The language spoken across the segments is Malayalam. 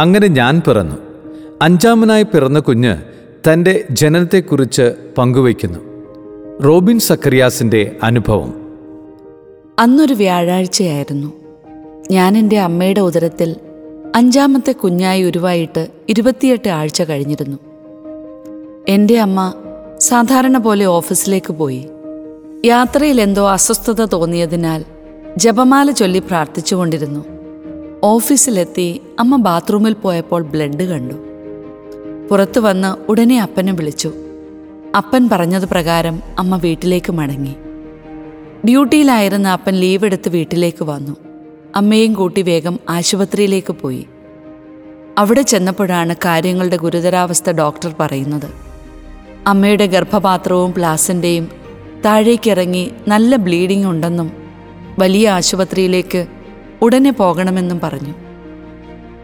അങ്ങനെ ഞാൻ പിറന്നു. അഞ്ചാമനായി പിറന്ന കുഞ്ഞ് തൻ്റെ ജനനത്തെക്കുറിച്ച് പങ്കുവയ്ക്കുന്നു. റോബിൻ സക്കറിയാസിൻ്റെ അനുഭവം. അന്നൊരു വ്യാഴാഴ്ചയായിരുന്നു. ഞാൻ എൻ്റെ അമ്മയുടെ ഉദരത്തിൽ അഞ്ചാമത്തെ കുഞ്ഞായി ഉരുവായിട്ട് 28 ആഴ്ച കഴിഞ്ഞിരുന്നു. എൻ്റെ അമ്മ സാധാരണ പോലെ ഓഫീസിലേക്ക് പോയി. യാത്രയിൽ എന്തോ അസ്വസ്ഥത തോന്നിയതിനാൽ ജപമാല ചൊല്ലി പ്രാർത്ഥിച്ചുകൊണ്ടിരുന്നു. ഓഫീസിലെത്തി അമ്മ ബാത്റൂമിൽ പോയപ്പോൾ ബ്ലഡ് കണ്ടു. പുറത്തു വന്ന് ഉടനെ അപ്പനെ വിളിച്ചു. അപ്പൻ പറഞ്ഞത് പ്രകാരം അമ്മ വീട്ടിലേക്ക് മടങ്ങി. ഡ്യൂട്ടിയിലായിരുന്ന അപ്പൻ ലീവെടുത്ത് വീട്ടിലേക്ക് വന്നു. അമ്മയും കൂട്ടി വേഗം ആശുപത്രിയിലേക്ക് പോയി. അവിടെ ചെന്നപ്പോഴാണ് കാര്യങ്ങളുടെ ഗുരുതരാവസ്ഥ ഡോക്ടർ പറയുന്നത്. അമ്മയുടെ ഗർഭപാത്രവും പ്ലാസൻ്റെയും താഴേക്കിറങ്ങി നല്ല ബ്ലീഡിംഗ് ഉണ്ടെന്നും വലിയ ആശുപത്രിയിലേക്ക് ഉടനെ പോകണമെന്നും പറഞ്ഞു.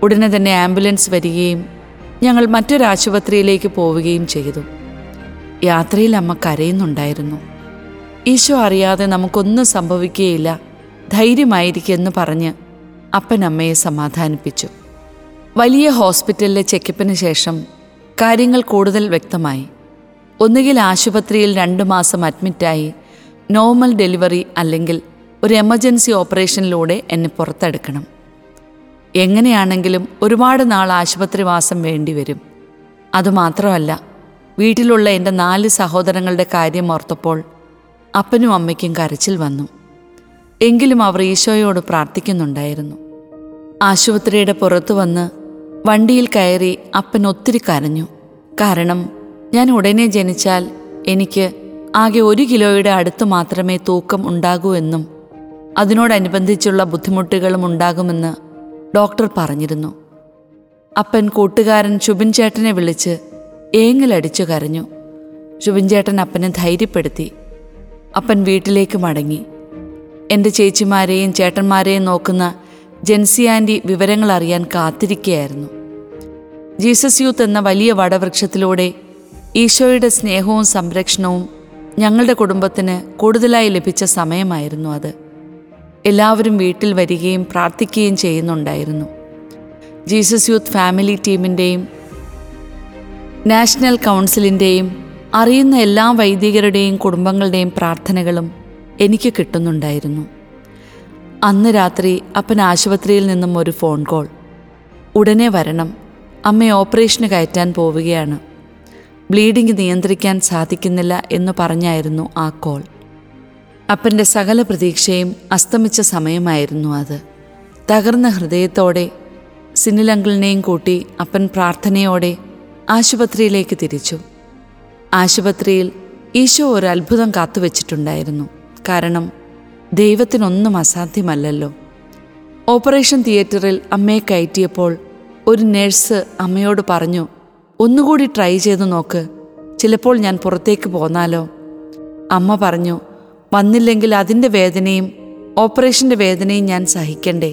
ഉടനെ തന്നെ ആംബുലൻസ് വരികയും ഞങ്ങൾ മറ്റൊരാശുപത്രിയിലേക്ക് പോവുകയും ചെയ്തു. യാത്രയിൽ അമ്മ കരയുന്നുണ്ടായിരുന്നു. ഈശോ അറിയാതെ നമുക്കൊന്നും സംഭവിക്കുകയില്ല, ധൈര്യമായിരിക്കുമെന്ന് പറഞ്ഞ് അപ്പൻ അമ്മയെ സമാധാനിപ്പിച്ചു. വലിയ ഹോസ്പിറ്റലിലെ ചെക്കപ്പിന് ശേഷം കാര്യങ്ങൾ കൂടുതൽ വ്യക്തമായി. ഒന്നുകിൽ ആശുപത്രിയിൽ 2 മാസം അഡ്മിറ്റായി നോർമൽ ഡെലിവറി അല്ലെങ്കിൽ ഒരു എമർജൻസി ഓപ്പറേഷനിലൂടെ എന്നെ പുറത്തെടുക്കണം. എങ്ങനെയാണെങ്കിലും ഒരുപാട് നാൾ ആശുപത്രിവാസം വേണ്ടിവരും. അതുമാത്രമല്ല, വീട്ടിലുള്ള എൻ്റെ 4 സഹോദരങ്ങളുടെ കാര്യം ഓർത്തപ്പോൾ അപ്പനും അമ്മയ്ക്കും കരച്ചിൽ വന്നു. എങ്കിലും അവർ ഈശോയോട് പ്രാർത്ഥിക്കുന്നുണ്ടായിരുന്നു. ആശുപത്രിയുടെ പുറത്തു വന്ന് വണ്ടിയിൽ കയറി അപ്പൻ ഒത്തിരി കരഞ്ഞു. കാരണം ഞാൻ ഉടനെ ജനിച്ചാൽ എനിക്ക് ആകെ 1 കിലോയുടെ അടുത്ത് മാത്രമേ തൂക്കം ഉണ്ടാകൂ എന്നും അതിനോടനുബന്ധിച്ചുള്ള ബുദ്ധിമുട്ടുകളും ഉണ്ടാകുമെന്ന് ഡോക്ടർ പറഞ്ഞിരുന്നു. അപ്പൻ കൂട്ടുകാരൻ ശുഭിൻചേട്ടനെ വിളിച്ച് ഏങ്ങലടിച്ചു കരഞ്ഞു. ശുഭിൻചേട്ടൻ അപ്പനെ ധൈര്യപ്പെടുത്തി. അപ്പൻ വീട്ടിലേക്ക് മടങ്ങി. എൻ്റെ ചേച്ചിമാരെയും ചേട്ടന്മാരെയും നോക്കുന്ന ജെൻസി ആൻറ്റി വിവരങ്ങൾ അറിയാൻ കാത്തിരിക്കുകയായിരുന്നു. ജീസസ് യൂത്ത് എന്ന വലിയ വടവൃക്ഷത്തിലൂടെ ഈശോയുടെ സ്നേഹവും സംരക്ഷണവും ഞങ്ങളുടെ കുടുംബത്തിന് കൂടുതലായി ലഭിച്ച സമയമായിരുന്നു അത്. എല്ലാവരും വീട്ടിൽ വരികയും പ്രാർത്ഥിക്കുകയും ചെയ്യുന്നുണ്ടായിരുന്നു. ജീസസ് യൂത്ത് ഫാമിലി ടീമിൻ്റെയും നാഷണൽ കൗൺസിലിൻ്റെയും അറിയുന്ന എല്ലാ വൈദികരുടെയും കുടുംബങ്ങളുടെയും പ്രാർത്ഥനകളും എനിക്ക് കിട്ടുന്നുണ്ടായിരുന്നു. അന്ന് രാത്രി അപ്പൻ ആശുപത്രിയിൽ നിന്നും ഒരു ഫോൺ കോൾ. ഉടനെ വരണം, അമ്മയെ ഓപ്പറേഷന് കയറ്റാൻ പോവുകയാണ്, ബ്ലീഡിംഗ് നിയന്ത്രിക്കാൻ സാധിക്കുന്നില്ല എന്ന് പറഞ്ഞായിരുന്നു ആ കോൾ. അപ്പൻ്റെ സകല പ്രതീക്ഷയും അസ്തമിച്ച സമയമായിരുന്നു അത്. തകർന്ന ഹൃദയത്തോടെ സിനിലങ്കിളിനെയും കൂട്ടി അപ്പൻ പ്രാർത്ഥനയോടെ ആശുപത്രിയിലേക്ക് തിരിച്ചു. ആശുപത്രിയിൽ ഈശോ ഒരു അത്ഭുതം കാത്തുവച്ചിട്ടുണ്ടായിരുന്നു. കാരണം ദൈവത്തിനൊന്നും അസാധ്യമല്ലല്ലോ. ഓപ്പറേഷൻ തിയേറ്ററിൽ അമ്മയെ കയറ്റിയപ്പോൾ ഒരു നേഴ്സ് അമ്മയോട് പറഞ്ഞു, "ഒന്നുകൂടി ട്രൈ ചെയ്ത് നോക്ക്, ചിലപ്പോൾ ഞാൻ പുറത്തേക്ക് പോന്നാലോ." അമ്മ പറഞ്ഞു, "വന്നില്ലെങ്കിൽ അതിൻ്റെ വേദനയും ഓപ്പറേഷൻ്റെ വേദനയും ഞാൻ സഹിക്കണ്ടേ?"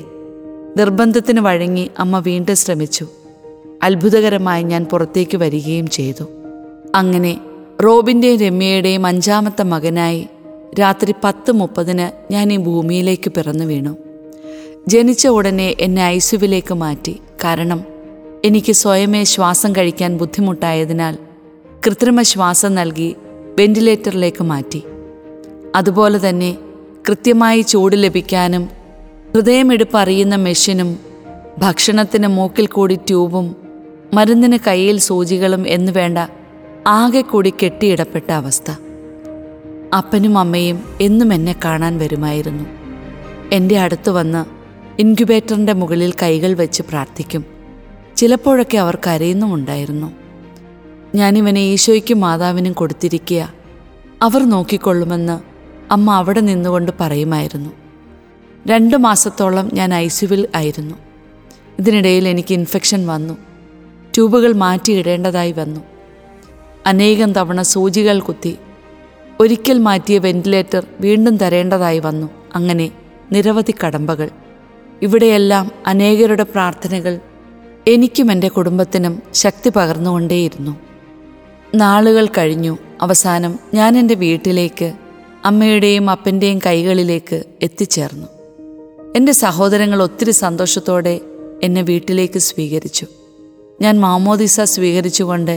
നിർബന്ധത്തിന് വഴങ്ങി അമ്മ വീണ്ടും ശ്രമിച്ചു. അത്ഭുതകരമായി ഞാൻ പുറത്തേക്ക് വരികയും ചെയ്തു. അങ്ങനെ റോബിൻ്റെയും രമ്യയുടെയും 5-ാമത്തെ മകനായി രാത്രി 10:30 ഞാൻ ഈ ഭൂമിയിലേക്ക് പിറന്നു വീണു. ജനിച്ച ഉടനെ എന്നെ ഐസിയുവിലേക്ക് മാറ്റി. കാരണം എനിക്ക് സ്വയമേ ശ്വാസം കഴിക്കാൻ ബുദ്ധിമുട്ടായതിനാൽ കൃത്രിമ ശ്വാസം നൽകി വെന്റിലേറ്ററിലേക്ക് മാറ്റി. അതുപോലെ തന്നെ കൃത്യമായി ചൂട് ലഭിക്കാനും ഹൃദയമിടിപ്പ് അറിയുന്ന മെഷീനും ഭക്ഷണത്തിന് മൂക്കിൽ കൂടി ട്യൂബും മരുന്നിന് കയ്യിൽ സൂചികളും എന്ന് വേണ്ട ആകെ കൂടി കെട്ടിയിടപ്പെട്ട അവസ്ഥ. അപ്പനും അമ്മയും എന്നും എന്നെ കാണാൻ വരുമായിരുന്നു. എൻ്റെ അടുത്ത് വന്ന് ഇൻക്യുബേറ്ററിൻ്റെ മുകളിൽ കൈകൾ വെച്ച് പ്രാർത്ഥിക്കും. ചിലപ്പോഴൊക്കെ അവർ കരയുന്നുമുണ്ടായിരുന്നു. ഞാനിവനെ ഈശോയ്ക്കും മാതാവിനും കൊടുത്തിരിക്കുക, അവർ നോക്കിക്കൊള്ളുമെന്ന് അമ്മ അവിടെ നിന്നുകൊണ്ട് പറയുമായിരുന്നു. 2 മാസത്തോളം ഞാൻ ഐസിയുവിൽ ആയിരുന്നു. ഇതിനിടയിൽ എനിക്ക് ഇൻഫെക്ഷൻ വന്നു. ട്യൂബുകൾ മാറ്റിയിടേണ്ടതായി വന്നു. അനേകം തവണ സൂചികൾ കുത്തി. ഒരിക്കൽ മാറ്റിയ വെന്റിലേറ്റർ വീണ്ടും തരേണ്ടതായി വന്നു. അങ്ങനെ നിരവധി കടമ്പകൾ. ഇവിടെയെല്ലാം അനേകരുടെ പ്രാർത്ഥനകൾ എനിക്കും എൻ്റെ കുടുംബത്തിനും ശക്തി പകർന്നുകൊണ്ടേയിരുന്നു. നാളുകൾ കഴിഞ്ഞു. അവസാനം ഞാൻ എൻ്റെ വീട്ടിലേക്ക് അമ്മയുടെയും അപ്പൻ്റെയും കൈകളിലേക്ക് എത്തിച്ചേർന്നു. എൻ്റെ സഹോദരങ്ങൾ ഒത്തിരി സന്തോഷത്തോടെ എന്നെ വീട്ടിലേക്ക് സ്വീകരിച്ചു. ഞാൻ മാമോദിസ സ്വീകരിച്ചുകൊണ്ട്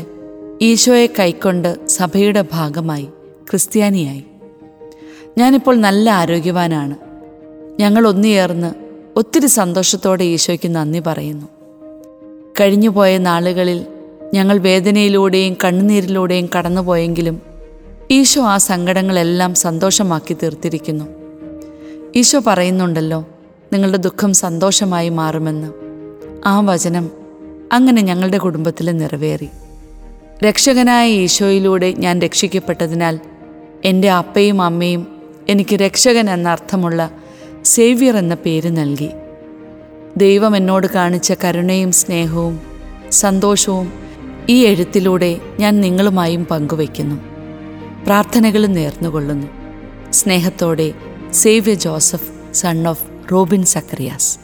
ഈശോയെ കൈക്കൊണ്ട് സഭയുടെ ഭാഗമായി ക്രിസ്ത്യാനിയായി. ഞാനിപ്പോൾ നല്ല ആരോഗ്യവാനാണ്. ഞങ്ങൾ ഒന്നുചേർന്ന് ഒത്തിരി സന്തോഷത്തോടെ ഈശോയ്ക്ക് നന്ദി പറയുന്നു. കഴിഞ്ഞുപോയ നാളുകളിൽ ഞങ്ങൾ വേദനയിലൂടെയും കണ്ണുനീരിലൂടെയും കടന്നുപോയെങ്കിലും ഈശോ ആ സങ്കടങ്ങളെല്ലാം സന്തോഷമാക്കി തീർത്തിരിക്കുന്നു. ഈശോ പറയുന്നുണ്ടല്ലോ, നിങ്ങളുടെ ദുഃഖം സന്തോഷമായി മാറുമെന്ന്. ആ വചനം അങ്ങനെ ഞങ്ങളുടെ കുടുംബത്തിൽ നിറവേറി. രക്ഷകനായ ഈശോയിലൂടെ ഞാൻ രക്ഷിക്കപ്പെട്ടതിനാൽ എൻ്റെ അപ്പയും അമ്മയും എനിക്ക് രക്ഷകൻ എന്നർത്ഥമുള്ള സേവ്യർ എന്ന പേര് നൽകി. ദൈവം എന്നോട് കാണിച്ച കരുണയും സ്നേഹവും സന്തോഷവും ഈ എഴുത്തിലൂടെ ഞാൻ നിങ്ങളുമായും പങ്കുവയ്ക്കുന്നു. പ്രാർത്ഥനകൾ നേർന്നുകൊള്ളുന്നു. സ്നേഹത്തോടെ Xavier Joseph, son of Robin Zacharias.